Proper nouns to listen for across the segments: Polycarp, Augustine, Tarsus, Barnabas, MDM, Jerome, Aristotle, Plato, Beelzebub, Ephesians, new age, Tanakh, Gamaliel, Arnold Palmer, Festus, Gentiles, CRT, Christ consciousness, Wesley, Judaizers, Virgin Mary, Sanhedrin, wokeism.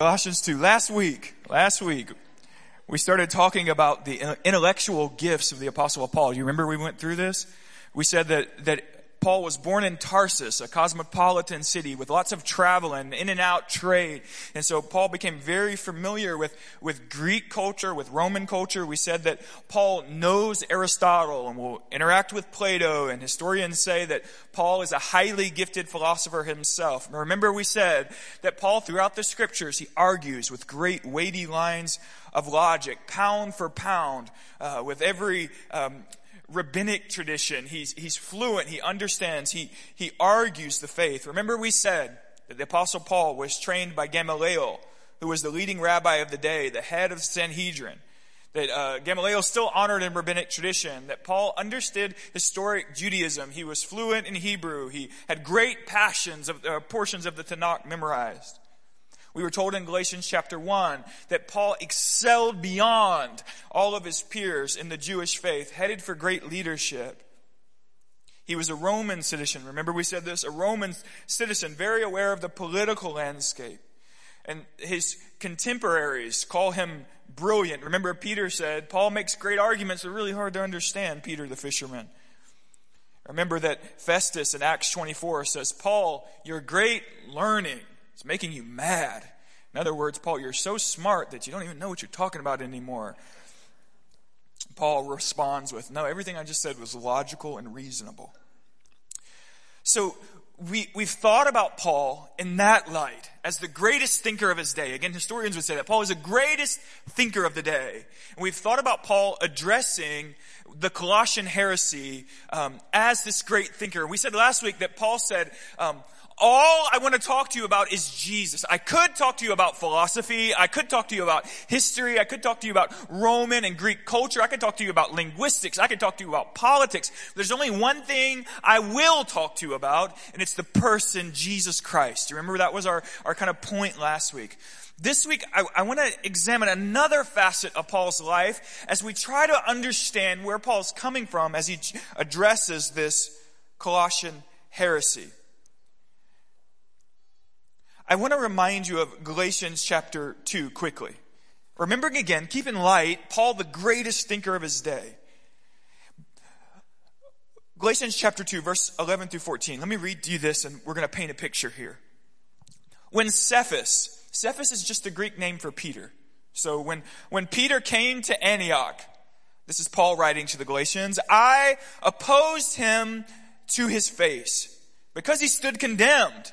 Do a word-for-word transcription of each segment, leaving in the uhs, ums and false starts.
Galatians two. Last week, last week, we started talking about the intellectual gifts of the Apostle Paul. You remember we went through this? We said that, that Paul was born in Tarsus, a cosmopolitan city with lots of travel and in and out trade. And so Paul became very familiar with, with Greek culture, with Roman culture. We said that Paul knows Aristotle and will interact with Plato, and historians say that Paul is a highly gifted philosopher himself. Remember we said that Paul throughout the scriptures, he argues with great weighty lines of logic, pound for pound, uh, with every, um, Rabbinic tradition. He's, he's fluent. He understands. He, he argues the faith. Remember we said that the Apostle Paul was trained by Gamaliel, who was the leading rabbi of the day, the head of the Sanhedrin. That, uh, Gamaliel still honored in Rabbinic tradition. That Paul understood historic Judaism. He was fluent in Hebrew. He had great passions of, uh, portions of the Tanakh memorized. We were told in Galatians chapter one that Paul excelled beyond all of his peers in the Jewish faith, headed for great leadership. He was a Roman citizen. Remember we said this? A Roman citizen, very aware of the political landscape. And his contemporaries call him brilliant. Remember Peter said, Paul makes great arguments that are really hard to understand, Peter the fisherman. Remember that Festus in Acts twenty-four says, Paul, your great learning, it's making you mad. In other words, Paul, you're so smart that you don't even know what you're talking about anymore. Paul responds with, no, everything I just said was logical and reasonable. So we, we've thought about Paul in that light as the greatest thinker of his day. Again, historians would say that Paul is the greatest thinker of the day. And we've thought about Paul addressing the Colossian heresy um, as this great thinker. We said last week that Paul said, um, all I want to talk to you about is Jesus. I could talk to you about philosophy. I could talk to you about history. I could talk to you about Roman and Greek culture. I could talk to you about linguistics. I could talk to you about politics. There's only one thing I will talk to you about, and it's the person Jesus Christ. You remember that was our, our kind of point last week. This week, I, I want to examine another facet of Paul's life as we try to understand where Paul's coming from as he addresses this Colossian heresy. I want to remind you of Galatians chapter two quickly. Remembering again, keep in light, Paul, the greatest thinker of his day. Galatians chapter two, verse eleven through fourteen. Let me read you this, and we're going to paint a picture here. When Cephas, Cephas is just the Greek name for Peter. So when, when Peter came to Antioch, this is Paul writing to the Galatians, I opposed him to his face because he stood condemned.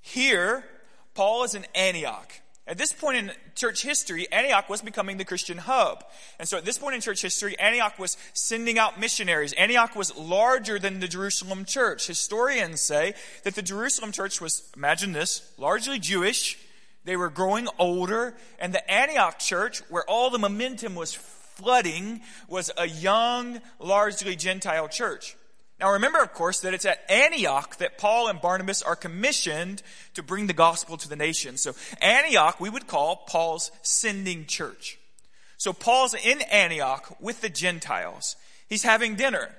Here, Paul is in Antioch. At this point in church history, Antioch was becoming the Christian hub. And so at this point in church history, Antioch was sending out missionaries. Antioch was larger than the Jerusalem church. Historians say that the Jerusalem church was, imagine this, largely Jewish. They were growing older. And the Antioch church, where all the momentum was flooding, was a young, largely Gentile church. Now remember, of course, that it's at Antioch that Paul and Barnabas are commissioned to bring the gospel to the nation. So Antioch, we would call Paul's sending church. So Paul's in Antioch with the Gentiles. He's having dinner.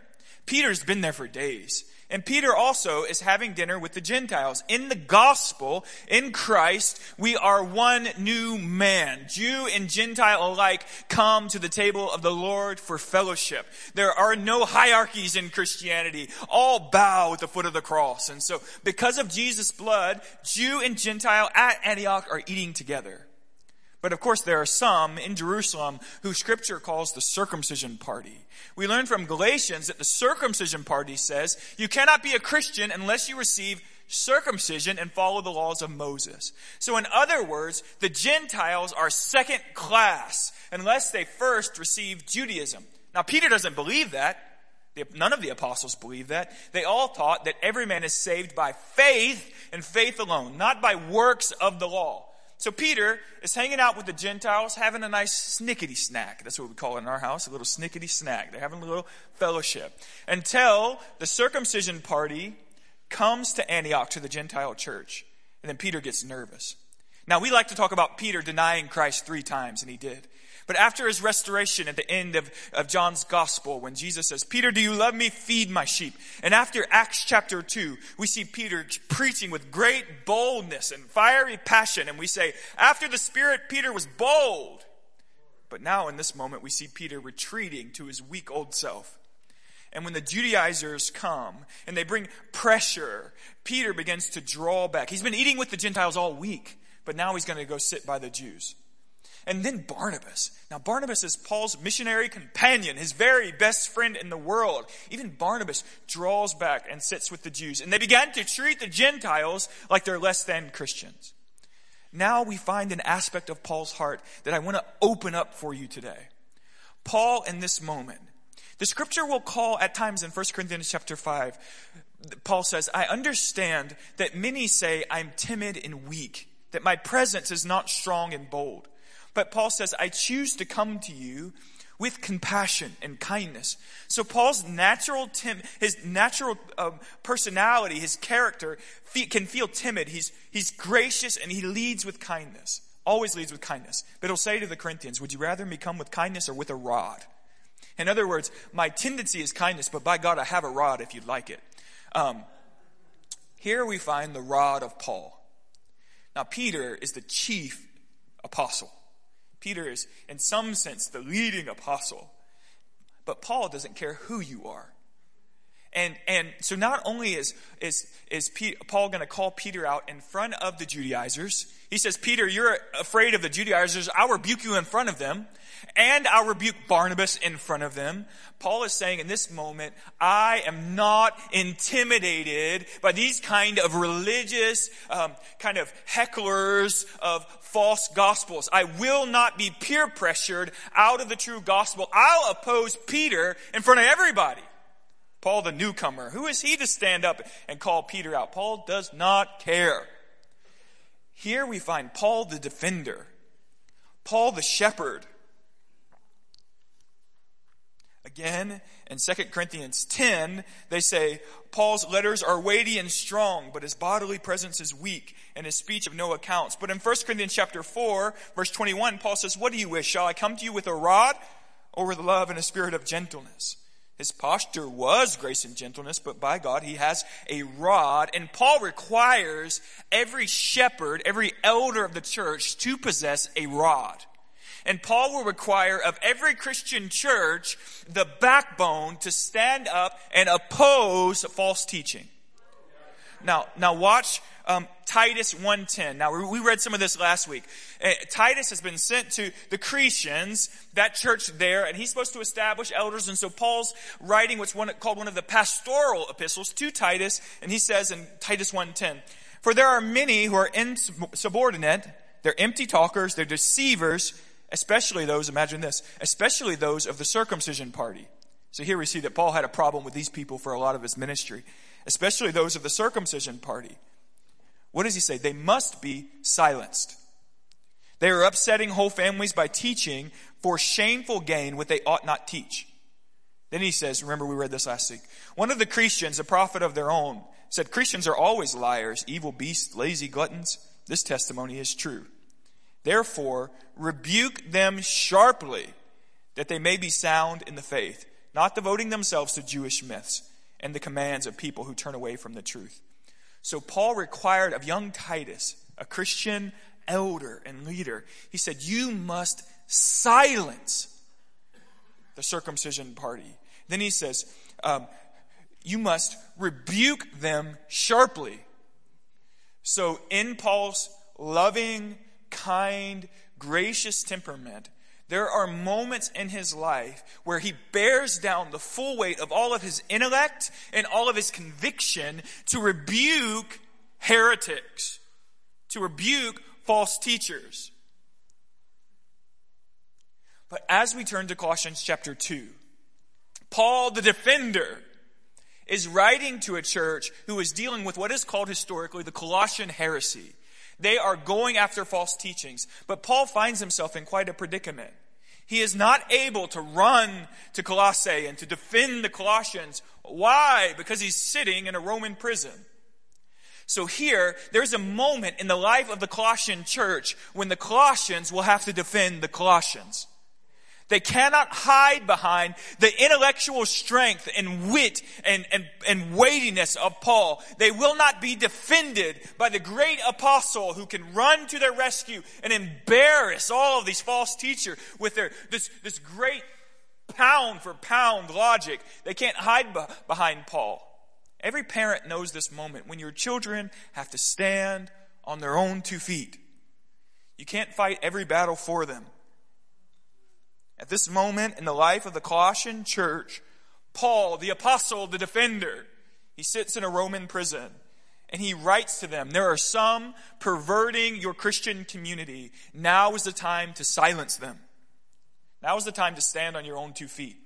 Peter's been there for days. And Peter also is having dinner with the Gentiles. In the gospel, in Christ, we are one new man. Jew and Gentile alike come to the table of the Lord for fellowship. There are no hierarchies in Christianity. All bow at the foot of the cross. And so, because of Jesus' blood, Jew and Gentile at Antioch are eating together. But of course, there are some in Jerusalem who Scripture calls the circumcision party. We learn from Galatians that the circumcision party says, you cannot be a Christian unless you receive circumcision and follow the laws of Moses. So in other words, the Gentiles are second class unless they first receive Judaism. Now, Peter doesn't believe that. None of the apostles believed that. They all taught that every man is saved by faith and faith alone, not by works of the law. So Peter is hanging out with the Gentiles, having a nice snickety snack. That's what we call it in our house, a little snickety snack. They're having a little fellowship. Until the circumcision party comes to Antioch, to the Gentile church. And then Peter gets nervous. Now, we like to talk about Peter denying Christ three times, and he did. But after his restoration at the end of, of John's gospel, when Jesus says, Peter, do you love me? Feed my sheep. And after Acts chapter two, we see Peter preaching with great boldness and fiery passion. And we say, after the Spirit, Peter was bold. But now in this moment, we see Peter retreating to his weak old self. And when the Judaizers come and they bring pressure, Peter begins to draw back. He's been eating with the Gentiles all week, but now he's going to go sit by the Jews. And then Barnabas. Now, Barnabas is Paul's missionary companion, his very best friend in the world. Even Barnabas draws back and sits with the Jews. And they began to treat the Gentiles like they're less than Christians. Now we find an aspect of Paul's heart that I want to open up for you today. Paul, in this moment, the scripture will call at times in First Corinthians chapter five, Paul says, I understand that many say I'm timid and weak, that my presence is not strong and bold. But Paul says, I choose to come to you with compassion and kindness. So Paul's natural, tim- his natural um, personality, his character fe- can feel timid. He's, he's gracious and he leads with kindness, always leads with kindness. But he'll say to the Corinthians, would you rather me come with kindness or with a rod? In other words, my tendency is kindness, but by God, I have a rod if you'd like it. Um, here we find the rod of Paul. Now, Peter is the chief apostle. Peter is, in some sense, the leading apostle. But Paul doesn't care who you are. And and so not only is is is P, Paul going to call Peter out in front of the Judaizers. He says, Peter, you're afraid of the Judaizers. I'll rebuke you in front of them. And I'll rebuke Barnabas in front of them. Paul is saying in this moment, I am not intimidated by these kind of religious, um, kind of hecklers of false gospels. I will not be peer pressured out of the true gospel. I'll oppose Peter in front of everybody. Paul, the newcomer, who is he to stand up and call Peter out? Paul does not care. Here we find Paul, the defender, Paul, the shepherd. Again, in Second Corinthians ten, they say, Paul's letters are weighty and strong, but his bodily presence is weak, and his speech of no accounts. But in First Corinthians chapter four, verse twenty-one, Paul says, what do you wish? Shall I come to you with a rod or with love and a spirit of gentleness? His posture was grace and gentleness, but by God, he has a rod. And Paul requires every shepherd, every elder of the church to possess a rod. And Paul will require of every Christian church the backbone to stand up and oppose false teaching. Now, now watch um, Titus one ten. Now, we read some of this last week. Uh, Titus has been sent to the Cretans, that church there, and he's supposed to establish elders. And so Paul's writing what's one, called one of the pastoral epistles to Titus. And he says in Titus one ten, for there are many who are insubordinate, they're empty talkers, they're deceivers, especially those, imagine this, especially those of the circumcision party. So here we see that Paul had a problem with these people for a lot of his ministry, especially those of the circumcision party. What does he say? They must be silenced. They are upsetting whole families by teaching for shameful gain what they ought not teach. Then he says, remember we read this last week, one of the Christians, a prophet of their own, said, Christians are always liars, evil beasts, lazy gluttons. This testimony is true. Therefore, rebuke them sharply, that they may be sound in the faith, not devoting themselves to Jewish myths and the commands of people who turn away from the truth. So Paul required of young Titus, a Christian elder and leader, he said, you must silence the circumcision party. Then he says, um, you must rebuke them sharply. So in Paul's loving, kind, gracious temperament, there are moments in his life where he bears down the full weight of all of his intellect and all of his conviction to rebuke heretics, to rebuke false teachers. But as we turn to Colossians chapter two, Paul the defender is writing to a church who is dealing with what is called historically the Colossian heresy. They are going after false teachings. But Paul finds himself in quite a predicament. He is not able to run to Colossae and to defend the Colossians. Why? Because he's sitting in a Roman prison. So here, there's a moment in the life of the Colossian church when the Colossians will have to defend the Colossians. They cannot hide behind the intellectual strength and wit and, and, and weightiness of Paul. They will not be defended by the great apostle who can run to their rescue and embarrass all of these false teachers with their this, this great pound for pound logic. They can't hide be- behind Paul. Every parent knows this moment when your children have to stand on their own two feet. You can't fight every battle for them. At this moment in the life of the Colossian church, Paul, the apostle, the defender, he sits in a Roman prison and he writes to them, there are some perverting your Christian community. Now is the time to silence them. Now is the time to stand on your own two feet.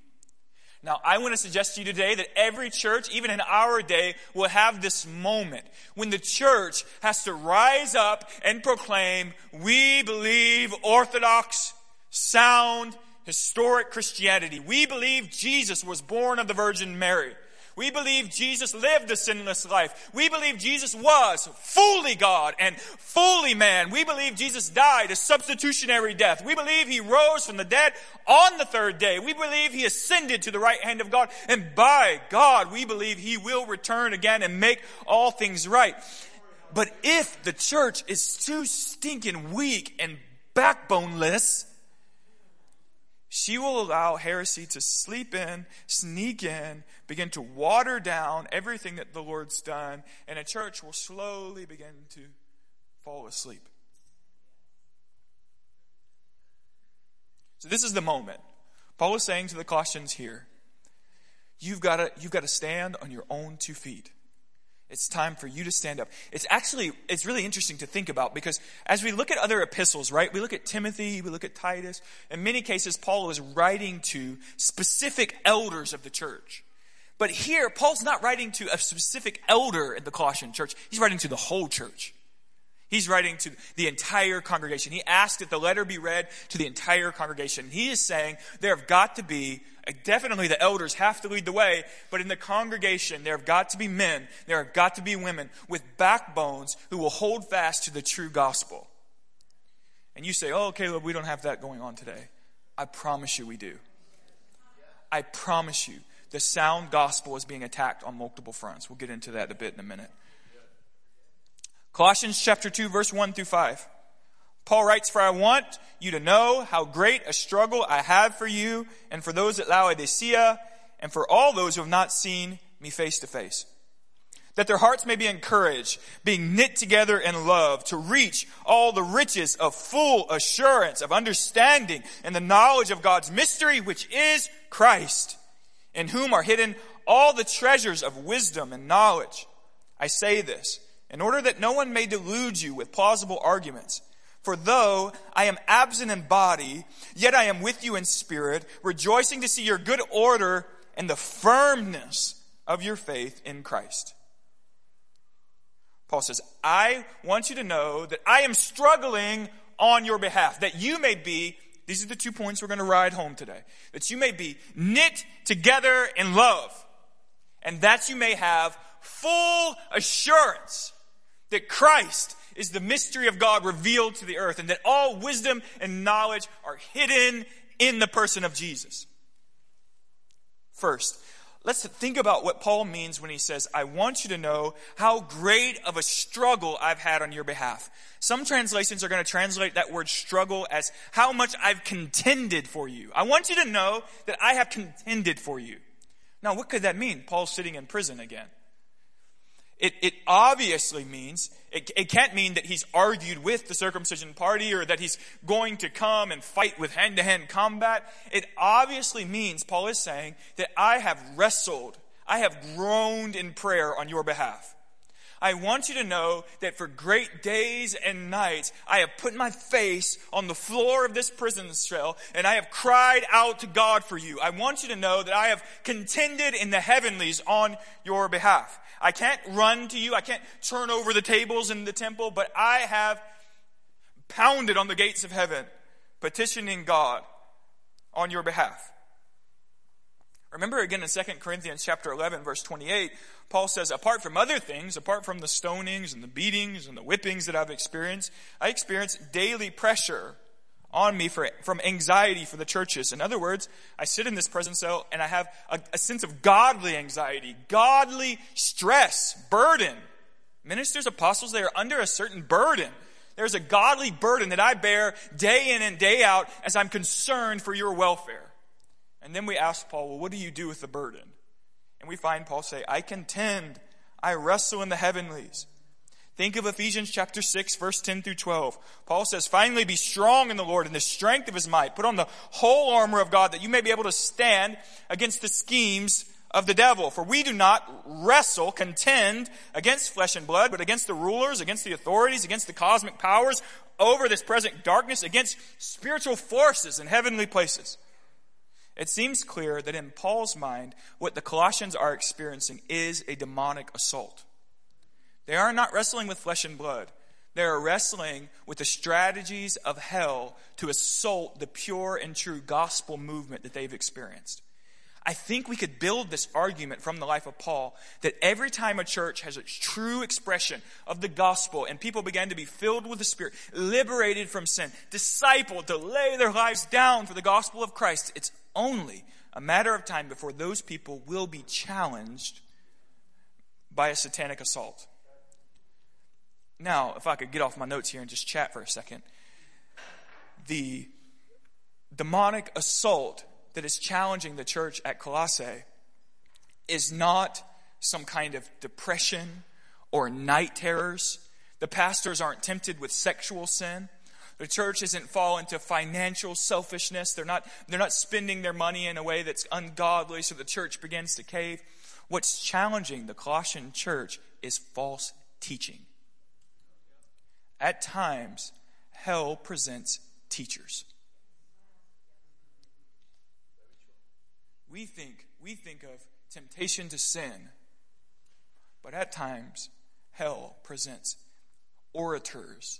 Now, I want to suggest to you today that every church, even in our day, will have this moment when the church has to rise up and proclaim, we believe orthodox, sound, historic Christianity. We believe Jesus was born of the Virgin Mary. We believe Jesus lived a sinless life. We believe Jesus was fully God and fully man. We believe Jesus died a substitutionary death. We believe he rose from the dead on the third day. We believe he ascended to the right hand of God. And by God, we believe he will return again and make all things right. But if the church is too stinking weak and backboneless, she will allow heresy to sleep in, sneak in, begin to water down everything that the Lord's done, and a church will slowly begin to fall asleep. So this is the moment. Paul is saying to the Colossians here, you've got to, you've got to stand on your own two feet. It's time for you to stand up. It's actually, it's really interesting to think about because as we look at other epistles, right? We look at Timothy, we look at Titus. In many cases, Paul is writing to specific elders of the church. But here, Paul's not writing to a specific elder in the Colossian church. He's writing to the whole church. He's writing to the entire congregation. He asked that the letter be read to the entire congregation. He is saying there have got to be, definitely the elders have to lead the way, but in the congregation there have got to be men, there have got to be women with backbones who will hold fast to the true gospel. And you say, oh, Caleb, we don't have that going on today. I promise you we do. I promise you the sound gospel is being attacked on multiple fronts. We'll get into that a bit in a minute. Colossians chapter two, verse one through five. Paul writes, for I want you to know how great a struggle I have for you and for those at Laodicea and for all those who have not seen me face to face, that their hearts may be encouraged, being knit together in love, to reach all the riches of full assurance, of understanding, and the knowledge of God's mystery, which is Christ, in whom are hidden all the treasures of wisdom and knowledge. I say this in order that no one may delude you with plausible arguments. For though I am absent in body, yet I am with you in spirit, rejoicing to see your good order and the firmness of your faith in Christ. Paul says, I want you to know that I am struggling on your behalf, that you may be, these are the two points we're going to ride home today, that you may be knit together in love, and that you may have full assurance that Christ is the mystery of God revealed to the earth, and that all wisdom and knowledge are hidden in the person of Jesus. First, let's think about what Paul means when he says, I want you to know how great of a struggle I've had on your behalf. Some translations are going to translate that word struggle as how much I've contended for you. I want you to know that I have contended for you. Now, what could that mean? Paul's sitting in prison again. It, it obviously means, it, it can't mean that he's argued with the circumcision party or that he's going to come and fight with hand-to-hand combat. It obviously means, Paul is saying, that I have wrestled, I have groaned in prayer on your behalf. I want you to know that for great days and nights, I have put my face on the floor of this prison cell, and I have cried out to God for you. I want you to know that I have contended in the heavenlies on your behalf. I can't run to you. I can't turn over the tables in the temple, but I have pounded on the gates of heaven, petitioning God on your behalf. Remember again in Second Corinthians chapter eleven, verse twenty-eight, Paul says, apart from other things, apart from the stonings and the beatings and the whippings that I've experienced, I experience daily pressure on me for, from anxiety for the churches. In other words, I sit in this prison cell and I have a, a sense of godly anxiety, godly stress, burden. Ministers, apostles, they are under a certain burden. There's a godly burden that I bear day in and day out as I'm concerned for your welfare. And then we ask Paul, well, what do you do with the burden? And we find Paul say, I contend, I wrestle in the heavenlies. Think of Ephesians chapter six, verse ten through twelve. Paul says, finally be strong in the Lord and the strength of his might. Put on the whole armor of God that you may be able to stand against the schemes of the devil. For we do not wrestle, contend against flesh and blood, but against the rulers, against the authorities, against the cosmic powers over this present darkness, against spiritual forces in heavenly places. It seems clear that in Paul's mind, what the Colossians are experiencing is a demonic assault. They are not wrestling with flesh and blood. They are wrestling with the strategies of hell to assault the pure and true gospel movement that they've experienced. I think we could build this argument from the life of Paul that every time a church has its true expression of the gospel and people began to be filled with the Spirit, liberated from sin, discipled to lay their lives down for the gospel of Christ, it's only a matter of time before those people will be challenged by a satanic assault. Now, if I could get off my notes here and just chat for a second. The demonic assault that is challenging the church at Colossae is not some kind of depression or night terrors. The pastors aren't tempted with sexual sin. The church doesn't fall into financial selfishness. They're not, they're not spending their money in a way that's ungodly, so the church begins to cave. What's challenging the Colossian church is false teaching. At times, hell presents teachers. We think, we think of temptation to sin, but at times, hell presents orators.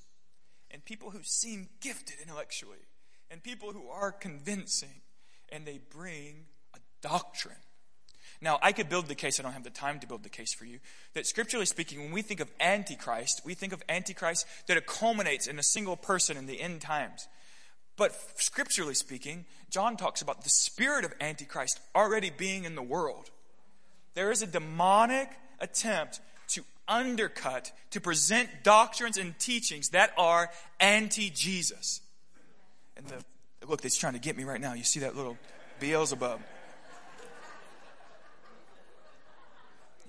And people who seem gifted intellectually. And people who are convincing. And they bring a doctrine. Now, I could build the case. I don't have the time to build the case for you. That scripturally speaking, when we think of Antichrist, we think of Antichrist that it culminates in a single person in the end times. But scripturally speaking, John talks about the spirit of Antichrist already being in the world. There is a demonic attempt to undercut, to present doctrines and teachings that are anti-Jesus. And the, look, it's trying to get me right now. You see that little Beelzebub.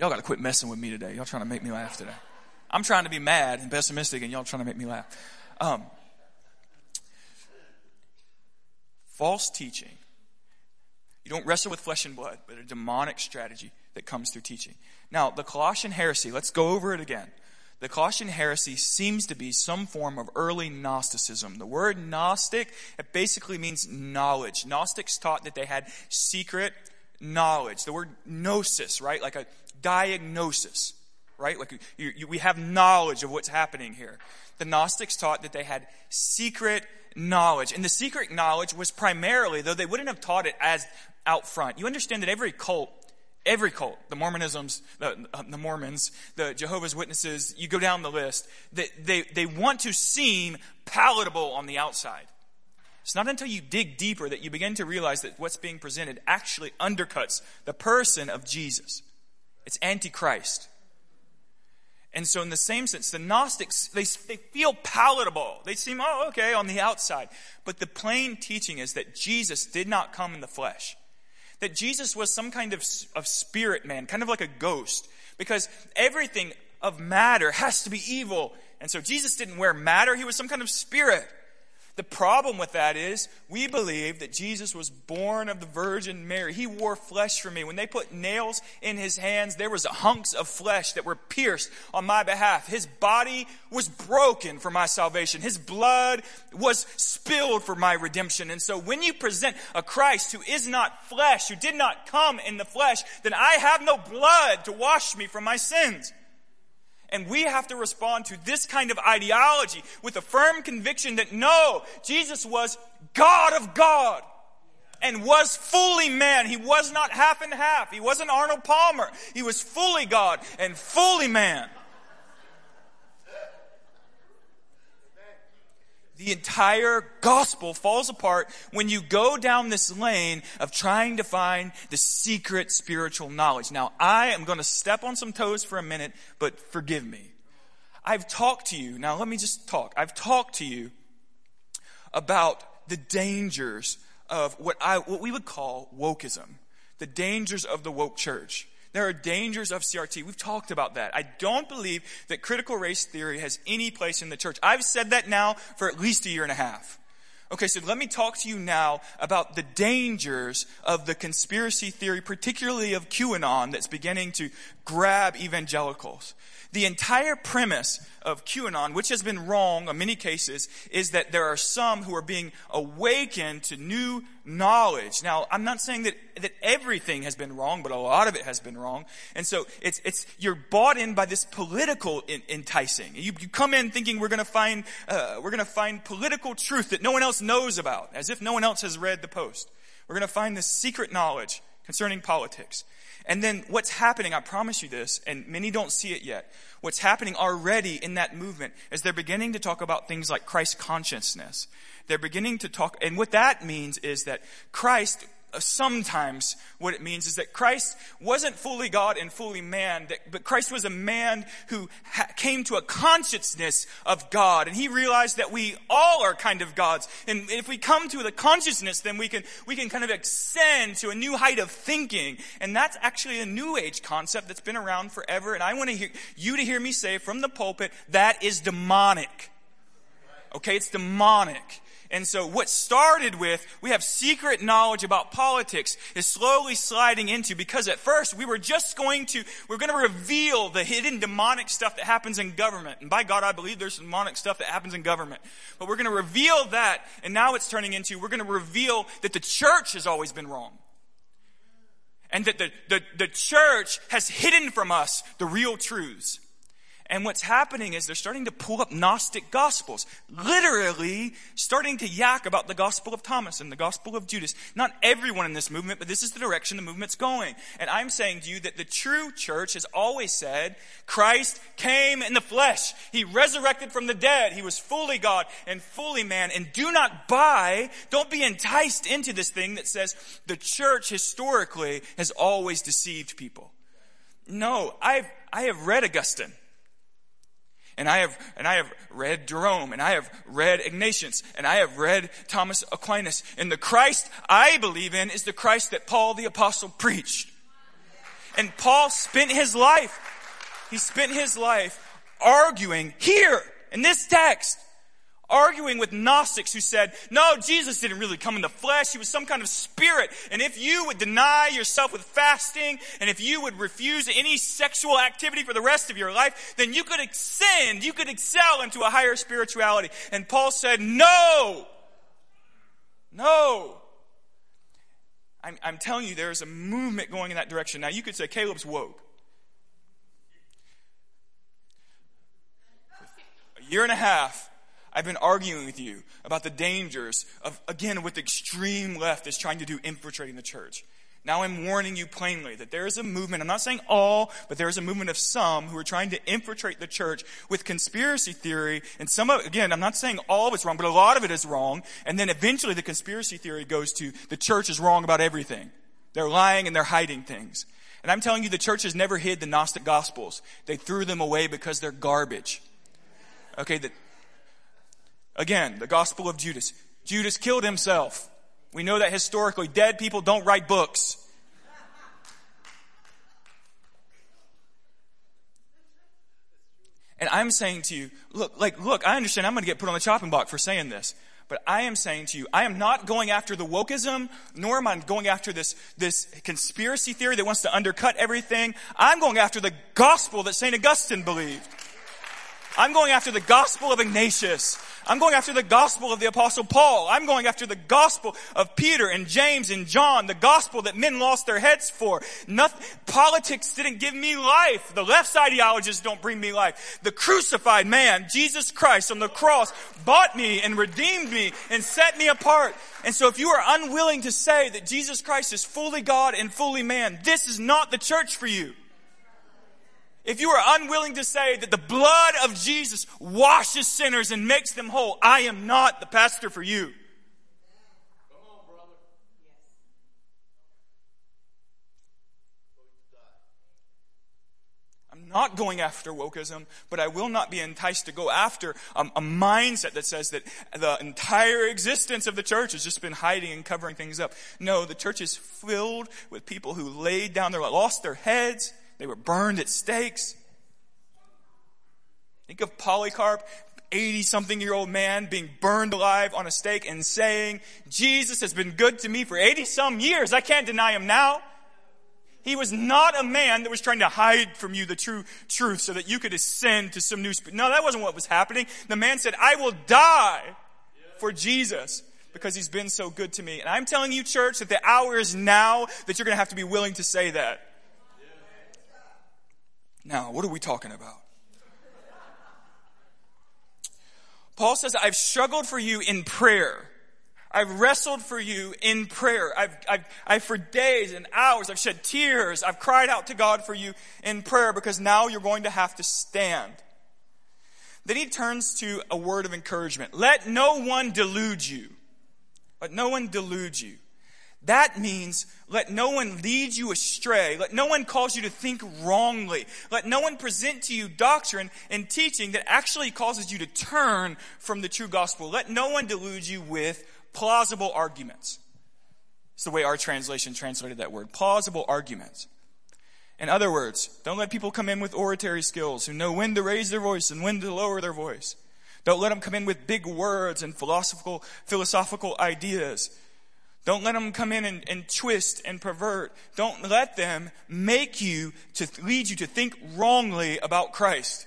Y'all got to quit messing with me today. Y'all trying to make me laugh today. I'm trying to be mad and pessimistic, and y'all trying to make me laugh. Um, false teaching. You don't wrestle with flesh and blood, but a demonic strategy that comes through teaching. Now, the Colossian heresy, let's go over it again. The Colossian heresy seems to be some form of early Gnosticism. The word Gnostic, it basically means knowledge. Gnostics taught that they had secret knowledge. The word gnosis, right? Like a diagnosis, right? Like you, you, we have knowledge of what's happening here. The Gnostics taught that they had secret knowledge. And the secret knowledge was primarily, though they wouldn't have taught it as out front. You understand that every cult Every cult, the Mormonisms, the, the Mormons, the Jehovah's Witnesses, you go down the list, they, they, they want to seem palatable on the outside. It's not until you dig deeper that you begin to realize that what's being presented actually undercuts the person of Jesus. It's Antichrist. And so in the same sense, the Gnostics, they, they feel palatable. They seem, oh, okay, on the outside. But the plain teaching is that Jesus did not come in the flesh. That Jesus was some kind of, of spirit man, kind of like a ghost. Because everything of matter has to be evil. And so Jesus didn't wear matter. He was some kind of spirit. The problem with that is we believe that Jesus was born of the Virgin Mary. He wore flesh for me. When they put nails in his hands, there was hunks of flesh that were pierced on my behalf. His body was broken for my salvation. His blood was spilled for my redemption. And so when you present a Christ who is not flesh, who did not come in the flesh, then I have no blood to wash me from my sins. And we have to respond to this kind of ideology with a firm conviction that no, Jesus was God of God and was fully man. He was not half and half. He wasn't Arnold Palmer. He was fully God and fully man. The entire gospel falls apart when you go down this lane of trying to find the secret spiritual knowledge. Now, I am going to step on some toes for a minute, but forgive me. I've talked to you. Now, let me just talk. I've talked to you about the dangers of what I, what we would call wokeism, the dangers of the woke church. There are dangers of C R T. We've talked about that. I don't believe that critical race theory has any place in the church. I've said that now for at least a year and a half. Okay, so let me talk to you now about the dangers of the conspiracy theory, particularly of QAnon, that's beginning to grab evangelicals. The entire premise of QAnon, which has been wrong in many cases, is that there are some who are being awakened to new knowledge. Now, I'm not saying that, that everything has been wrong, but a lot of it has been wrong. And so it's, it's, you're bought in by this political in, enticing. You, you come in thinking we're gonna find, uh, we're gonna find political truth that no one else knows about, as if no one else has read the post. We're gonna find this secret knowledge concerning politics. And then what's happening, I promise you this, and many don't see it yet, what's happening already in that movement is they're beginning to talk about things like Christ consciousness. They're beginning to talk, and what that means is that Christ, sometimes what it means is that Christ wasn't fully God and fully man, but Christ was a man who ha- came to a consciousness of God, and he realized that we all are kind of gods. And if we come to the consciousness, then we can we can kind of ascend to a new height of thinking. And that's actually a New Age concept that's been around forever. And I want to hear you to hear me say from the pulpit, that is demonic. Okay, it's demonic. And so what started with, we have secret knowledge about politics, is slowly sliding into, because at first we were just going to, we're going to reveal the hidden demonic stuff that happens in government. And by God, I believe there's demonic stuff that happens in government. But we're going to reveal that, and now it's turning into, we're going to reveal that the church has always been wrong. And that the, the, the church has hidden from us the real truths. And what's happening is they're starting to pull up Gnostic Gospels, literally starting to yak about the Gospel of Thomas and the Gospel of Judas. Not everyone in this movement, but this is the direction the movement's going. And I'm saying to you that the true church has always said, Christ came in the flesh. He resurrected from the dead. He was fully God and fully man. And do not buy, don't be enticed into this thing that says the church historically has always deceived people. No, I've, I have read Augustine. And I have, and I have read Jerome, and I have read Ignatius, and I have read Thomas Aquinas. And the Christ I believe in is the Christ that Paul the Apostle preached. And Paul spent his life, he spent his life arguing here in this text, arguing with Gnostics who said, no, Jesus didn't really come in the flesh. He was some kind of spirit. And if you would deny yourself with fasting, and if you would refuse any sexual activity for the rest of your life, then you could ascend, you could excel into a higher spirituality. And Paul said, no, no. I'm, I'm telling you, there is a movement going in that direction. Now, you could say Caleb's woke. A year and a half, I've been arguing with you about the dangers of, again, what the extreme left is trying to do, infiltrating the church. Now I'm warning you plainly that there is a movement, I'm not saying all, but there is a movement of some who are trying to infiltrate the church with conspiracy theory. And some of, again, I'm not saying all of it's wrong, but a lot of it is wrong. And then eventually the conspiracy theory goes to the church is wrong about everything. They're lying and they're hiding things. And I'm telling you, the church has never hid the Gnostic Gospels. They threw them away because they're garbage. Okay, that... Again, the Gospel of Judas. Judas killed himself. We know that historically. Dead people don't write books. And I'm saying to you, look, like, look, I understand I'm going to get put on the chopping block for saying this. But I am saying to you, I am not going after the wokeism, nor am I going after this, this conspiracy theory that wants to undercut everything. I'm going after the gospel that Saint Augustine believed. I'm going after the gospel of Ignatius. I'm going after the gospel of the Apostle Paul. I'm going after the gospel of Peter and James and John, the gospel that men lost their heads for. Nothing, politics didn't give me life. The left's ideologists don't bring me life. The crucified man, Jesus Christ on the cross, bought me and redeemed me and set me apart. And so if you are unwilling to say that Jesus Christ is fully God and fully man, this is not the church for you. If you are unwilling to say that the blood of Jesus washes sinners and makes them whole, I am not the pastor for you. Come on, brother. I'm not going after wokeism, but I will not be enticed to go after um, a mindset that says that the entire existence of the church has just been hiding and covering things up. No, the church is filled with people who laid down their life, lost their heads. They were burned at stakes. Think of Polycarp, eighty-something-year-old man, being burned alive on a stake and saying, Jesus has been good to me for eighty-some years. I can't deny him now. He was not a man that was trying to hide from you the true truth so that you could ascend to some new... Sp- no, that wasn't what was happening. The man said, I will die for Jesus, because he's been so good to me. And I'm telling you, church, that the hour is now that you're going to have to be willing to say that. Now, what are we talking about? Paul says, I've struggled for you in prayer. I've wrestled for you in prayer. I've, I've, I've for days and hours, I've shed tears. I've cried out to God for you in prayer, because now you're going to have to stand. Then he turns to a word of encouragement. Let no one delude you. Let no one delude you. That means let no one lead you astray. Let no one cause you to think wrongly. Let no one present to you doctrine and teaching that actually causes you to turn from the true gospel. Let no one delude you with plausible arguments. It's the way our translation translated that word, plausible arguments. In other words, don't let people come in with oratory skills who know when to raise their voice and when to lower their voice. Don't let them come in with big words and philosophical, philosophical ideas. Don't let them come in and, and twist and pervert. Don't let them make you to lead you to think wrongly about Christ.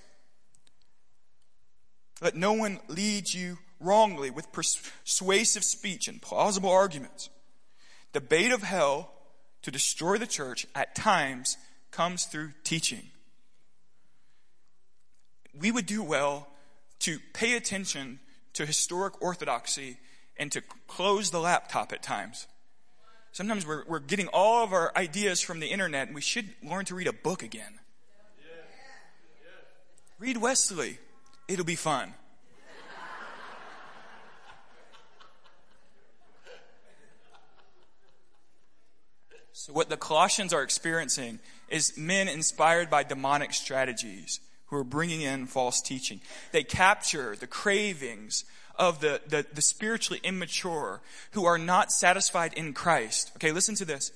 Let no one lead you wrongly with persuasive speech and plausible arguments. The bait of hell to destroy the church at times comes through teaching. We would do well to pay attention to historic orthodoxy and to close the laptop at times. Sometimes we're, we're getting all of our ideas from the internet, and we should learn to read a book again. Yeah. Yeah. Read Wesley. It'll be fun. So what the Colossians are experiencing is men inspired by demonic strategies who are bringing in false teaching. They capture the cravings of the, the, the spiritually immature who are not satisfied in Christ. Okay, listen to this.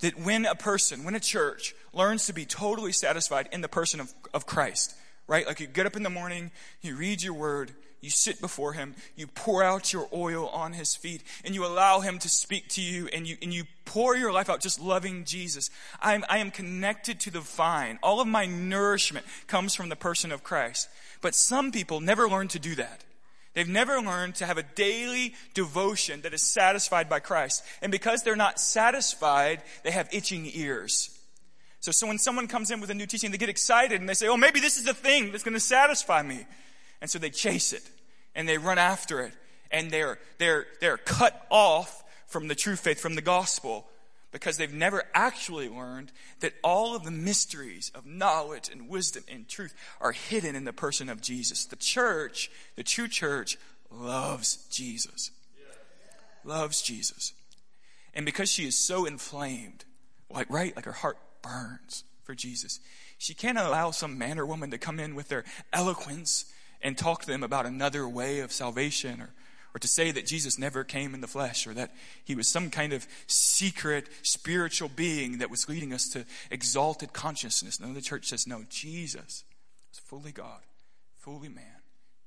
That when a person, when a church learns to be totally satisfied in the person of, of Christ, right? Like you get up in the morning, you read your word, you sit before him, you pour out your oil on his feet, and you allow him to speak to you, and you and you pour your life out just loving Jesus. I am, I am connected to the vine. All of my nourishment comes from the person of Christ. But some people never learn to do that. They've never learned to have a daily devotion that is satisfied by Christ. And because they're not satisfied, they have itching ears. So, so when someone comes in with a new teaching, they get excited and they say, oh, maybe this is the thing that's going to satisfy me. And so they chase it and they run after it. And they're, they're, they're cut off from the true faith, from the gospel, because they've never actually learned that all of the mysteries of knowledge and wisdom and truth are hidden in the person of Jesus. The church, the true church, loves Jesus. Loves Jesus. And because she is so inflamed, like right, like her heart burns for Jesus, she can't allow some man or woman to come in with their eloquence and talk to them about another way of salvation, or or to say that Jesus never came in the flesh, or that he was some kind of secret spiritual being that was leading us to exalted consciousness. No, the church says, no, Jesus was fully God, fully man.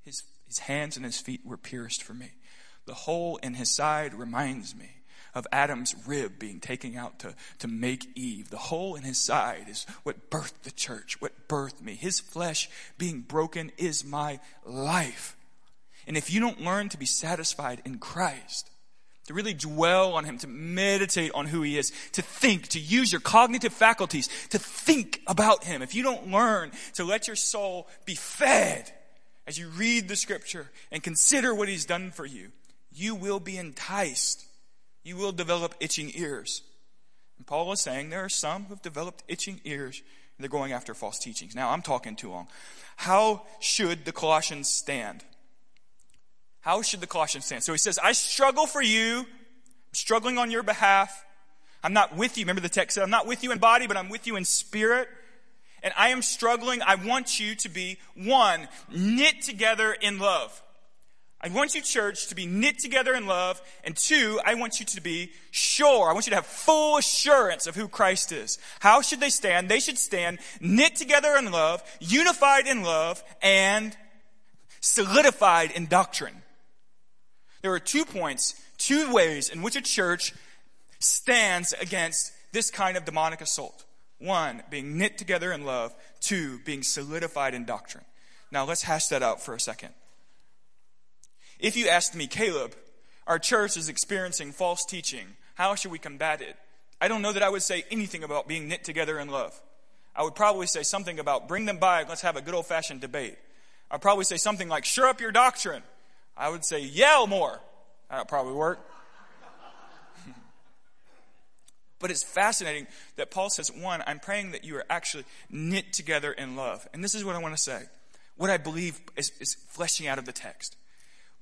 His, his hands and his feet were pierced for me. The hole in his side reminds me of Adam's rib being taken out to, to make Eve. The hole in his side is what birthed the church, what birthed me. His flesh being broken is my life. And if you don't learn to be satisfied in Christ, to really dwell on him, to meditate on who he is, to think, to use your cognitive faculties, to think about him. If you don't learn to let your soul be fed as you read the scripture and consider what he's done for you, you will be enticed. You will develop itching ears. And Paul is saying there are some who've developed itching ears and they're going after false teachings. Now, I'm talking too long. How should the Colossians stand? How should the Colossians stand? So he says, I struggle for you. I'm struggling on your behalf. I'm not with you. Remember the text said, I'm not with you in body, but I'm with you in spirit. And I am struggling. I want you to be one, knit together in love. I want you, church, to be knit together in love. And two, I want you to be sure. I want you to have full assurance of who Christ is. How should they stand? They should stand knit together in love, unified in love, and solidified in doctrine. There are two points, two ways in which a church stands against this kind of demonic assault. One, being knit together in love. Two, being solidified in doctrine. Now let's hash that out for a second. If you asked me, Caleb, our church is experiencing false teaching. How should we combat it? I don't know that I would say anything about being knit together in love. I would probably say something about bring them by and let's have a good old-fashioned debate. I'd probably say something like, sure up your doctrine. I would say, yell more. That would probably work. But it's fascinating that Paul says, one, I'm praying that you are actually knit together in love. And this is what I want to say. What I believe is, is fleshing out of the text.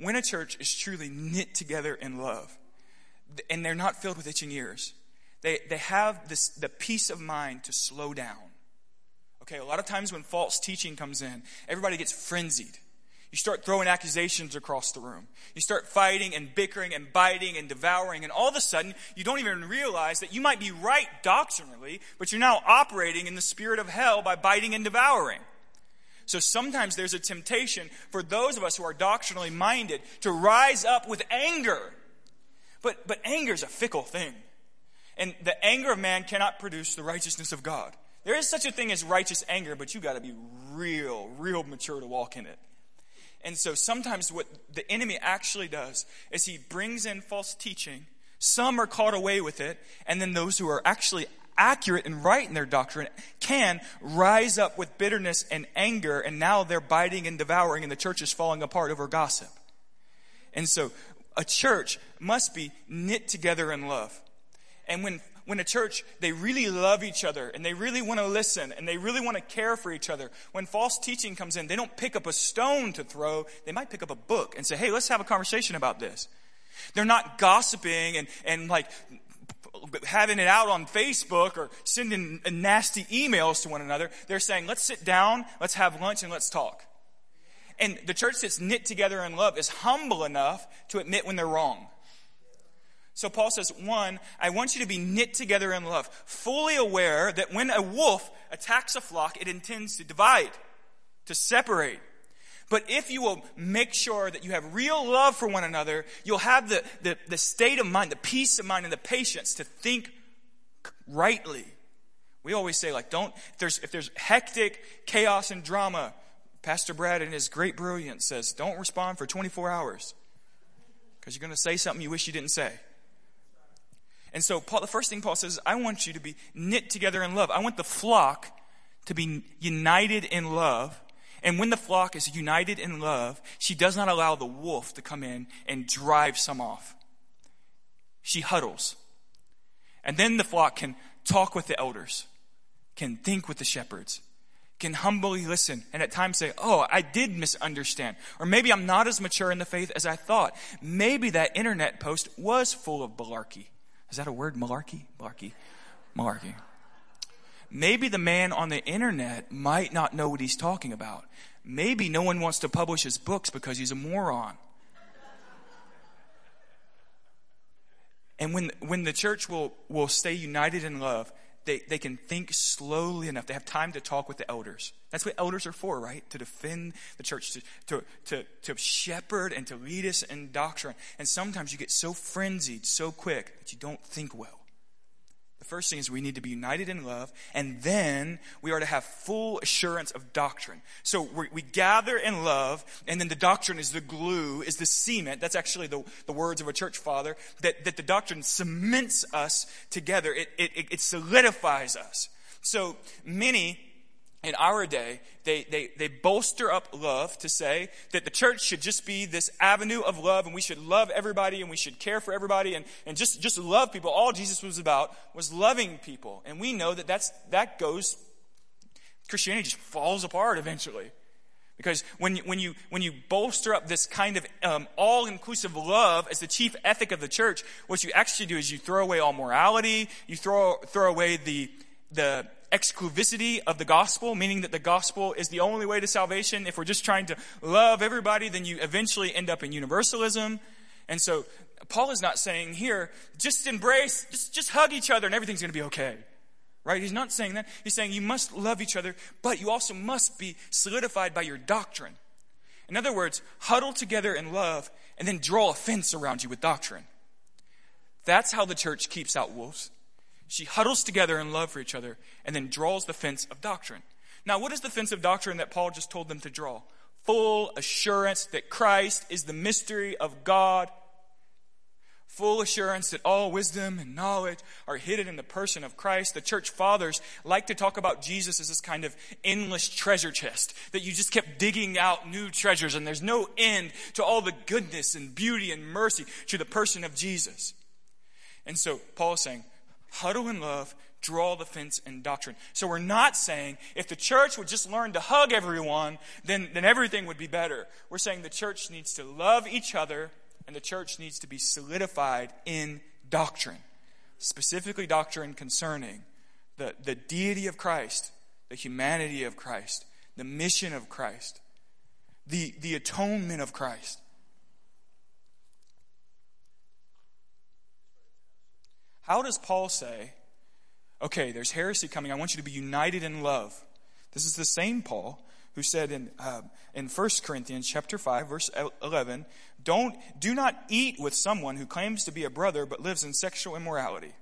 When a church is truly knit together in love, and they're not filled with itching ears, they, they have this the peace of mind to slow down. Okay, a lot of times when false teaching comes in, everybody gets frenzied. You start throwing accusations across the room. You start fighting and bickering and biting and devouring. And all of a sudden, you don't even realize that you might be right doctrinally, but you're now operating in the spirit of hell by biting and devouring. So sometimes there's a temptation for those of us who are doctrinally minded to rise up with anger. But, but anger is a fickle thing. And the anger of man cannot produce the righteousness of God. There is such a thing as righteous anger, but you got to be real, real mature to walk in it. And so sometimes what the enemy actually does is he brings in false teaching. Some are caught away with it. And then those who are actually accurate and right in their doctrine can rise up with bitterness and anger. And now they're biting and devouring and the church is falling apart over gossip. And so a church must be knit together in love. And when When a church, they really love each other and they really want to listen and they really want to care for each other. When false teaching comes in, they don't pick up a stone to throw. They might pick up a book and say, hey, let's have a conversation about this. They're not gossiping and, and like having it out on Facebook or sending nasty emails to one another. They're saying, let's sit down, let's have lunch, and let's talk. And the church that's knit together in love is humble enough to admit when they're wrong. So Paul says, one, I want you to be knit together in love, fully aware that when a wolf attacks a flock, it intends to divide, to separate. But if you will make sure that you have real love for one another, you'll have the, the, the state of mind, the peace of mind, and the patience to think rightly. We always say, like, don't, if there's, if there's hectic chaos and drama, Pastor Brad in his great brilliance says, don't respond for twenty-four hours because you're going to say something you wish you didn't say. And so Paul, the first thing Paul says, I want you to be knit together in love. I want the flock to be united in love. And when the flock is united in love, she does not allow the wolf to come in and drive some off. She huddles. And then the flock can talk with the elders, can think with the shepherds, can humbly listen, and at times say, oh, I did misunderstand. Or maybe I'm not as mature in the faith as I thought. Maybe that internet post was full of malarkey. Is that a word? Malarkey? Malarkey. Malarkey. Maybe the man on the internet might not know what he's talking about. Maybe no one wants to publish his books because he's a moron. And when when the church will, will stay united in love, They, they can think slowly enough. They have time to talk with the elders. That's what elders are for, right? To defend the church, to, to, to, to shepherd and to lead us in doctrine. And sometimes you get so frenzied so quick that you don't think well. The first thing is we need to be united in love, and then we are to have full assurance of doctrine. So we, we gather in love, and then the doctrine is the glue, is the cement. That's actually the, the words of a church father, that, that the doctrine cements us together. It, it, it solidifies us. So many in our day, they, they, they bolster up love to say that the church should just be this avenue of love, and we should love everybody, and we should care for everybody, and, and just, just love people. All Jesus was about was loving people. And we know that that's, that goes, Christianity just falls apart eventually. Because when, when you, when you bolster up this kind of, um, all-inclusive love as the chief ethic of the church, what you actually do is you throw away all morality, you throw, throw away the, the, exclusivity of the gospel, meaning that the gospel is the only way to salvation. If we're just trying to love everybody, then you eventually end up in universalism. And so Paul is not saying here, just embrace, just, just hug each other and everything's going to be okay. Right? He's not saying that. He's saying you must love each other, but you also must be solidified by your doctrine. In other words, huddle together in love and then draw a fence around you with doctrine. That's how the church keeps out wolves. She huddles together in love for each other and then draws the fence of doctrine. Now, what is the fence of doctrine that Paul just told them to draw? Full assurance that Christ is the mystery of God. Full assurance that all wisdom and knowledge are hidden in the person of Christ. The church fathers like to talk about Jesus as this kind of endless treasure chest, that you just kept digging out new treasures and there's no end to all the goodness and beauty and mercy to the person of Jesus. And so Paul is saying, huddle in love, draw the fence in doctrine. So we're not saying if the church would just learn to hug everyone, then, then everything would be better. We're saying the church needs to love each other, and the church needs to be solidified in doctrine. Specifically doctrine concerning the, the deity of Christ, the humanity of Christ, the mission of Christ, the, the atonement of Christ. How does Paul say, okay, there's heresy coming. I want you to be united in love. This is the same Paul who said in uh, in First Corinthians chapter five, verse eleven, Don't do not eat with someone who claims to be a brother but lives in sexual immorality.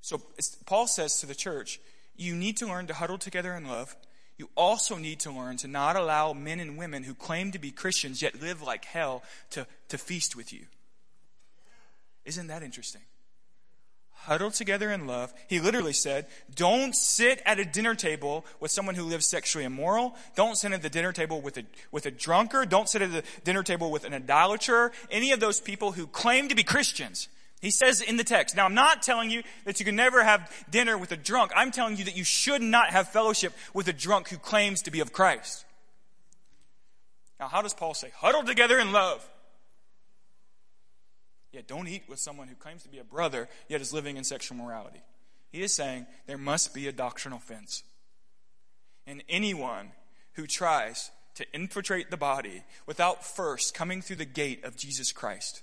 So Paul says to the church, you need to learn to huddle together in love. You also need to learn to not allow men and women who claim to be Christians yet live like hell to, to feast with you. Isn't that interesting? Huddle together in love. He literally said, don't sit at a dinner table with someone who lives sexually immoral. Don't sit at the dinner table with a, with a drunkard. Don't sit at the dinner table with an idolater. Any of those people who claim to be Christians. He says in the text. Now, I'm not telling you that you can never have dinner with a drunk. I'm telling you that you should not have fellowship with a drunk who claims to be of Christ. Now, how does Paul say, huddle together in love? Yeah, don't eat with someone who claims to be a brother yet is living in sexual morality. He is saying there must be a doctrinal fence. And anyone who tries to infiltrate the body without first coming through the gate of Jesus Christ,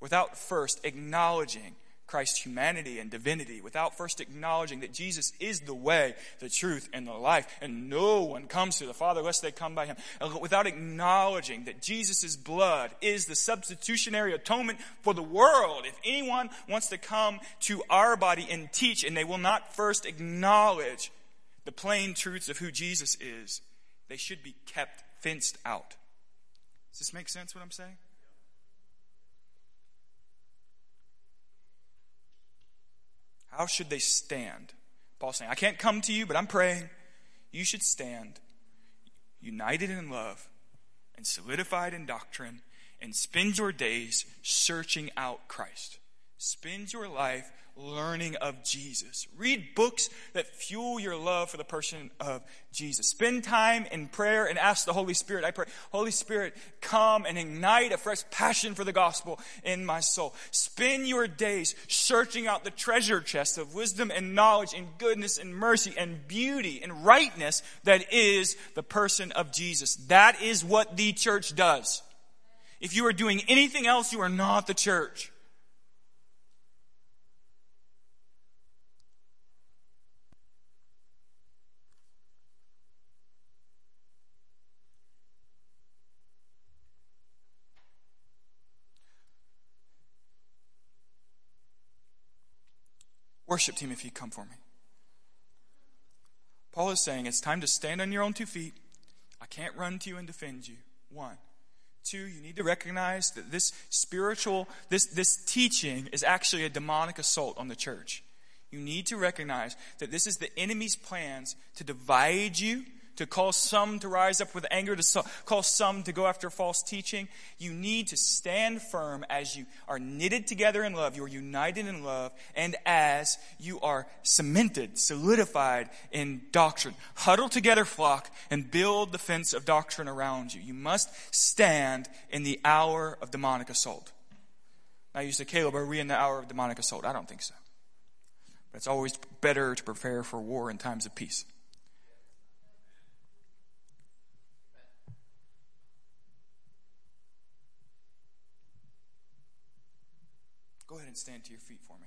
without first acknowledging Christ's humanity and divinity, without first acknowledging that Jesus is the way, the truth, and the life, and no one comes to the Father unless they come by him, without acknowledging that Jesus' blood is the substitutionary atonement for the world. If anyone wants to come to our body and teach, and they will not first acknowledge the plain truths of who Jesus is, they should be kept fenced out. Does this make sense what I'm saying? How should they stand? Paul's saying, I can't come to you, but I'm praying. You should stand united in love and solidified in doctrine and spend your days searching out Christ. Spend your life learning of Jesus. Read books that fuel your love for the person of Jesus. Spend time in prayer and ask the Holy Spirit. I pray, Holy Spirit, come and ignite a fresh passion for the gospel in my soul. Spend your days searching out the treasure chest of wisdom and knowledge and goodness and mercy and beauty and rightness that is the person of Jesus. That is what the church does. If you are doing anything else, you are not the church. worshipped him if he'd come for me. Paul is saying it's time to stand on your own two feet. I can't run to you and defend you. One. Two, you need to recognize that this spiritual, this, this teaching is actually a demonic assault on the church. You need to recognize that this is the enemy's plans to divide you, to cause some to rise up with anger, to cause some to go after false teaching. You need to stand firm as you are knitted together in love, you are united in love, and as you are cemented, solidified in doctrine. Huddle together, flock, and build the fence of doctrine around you. You must stand in the hour of demonic assault. Now you say, Caleb, are we in the hour of demonic assault? I don't think so. But it's always better to prepare for war in times of peace. Go ahead and stand to your feet for me.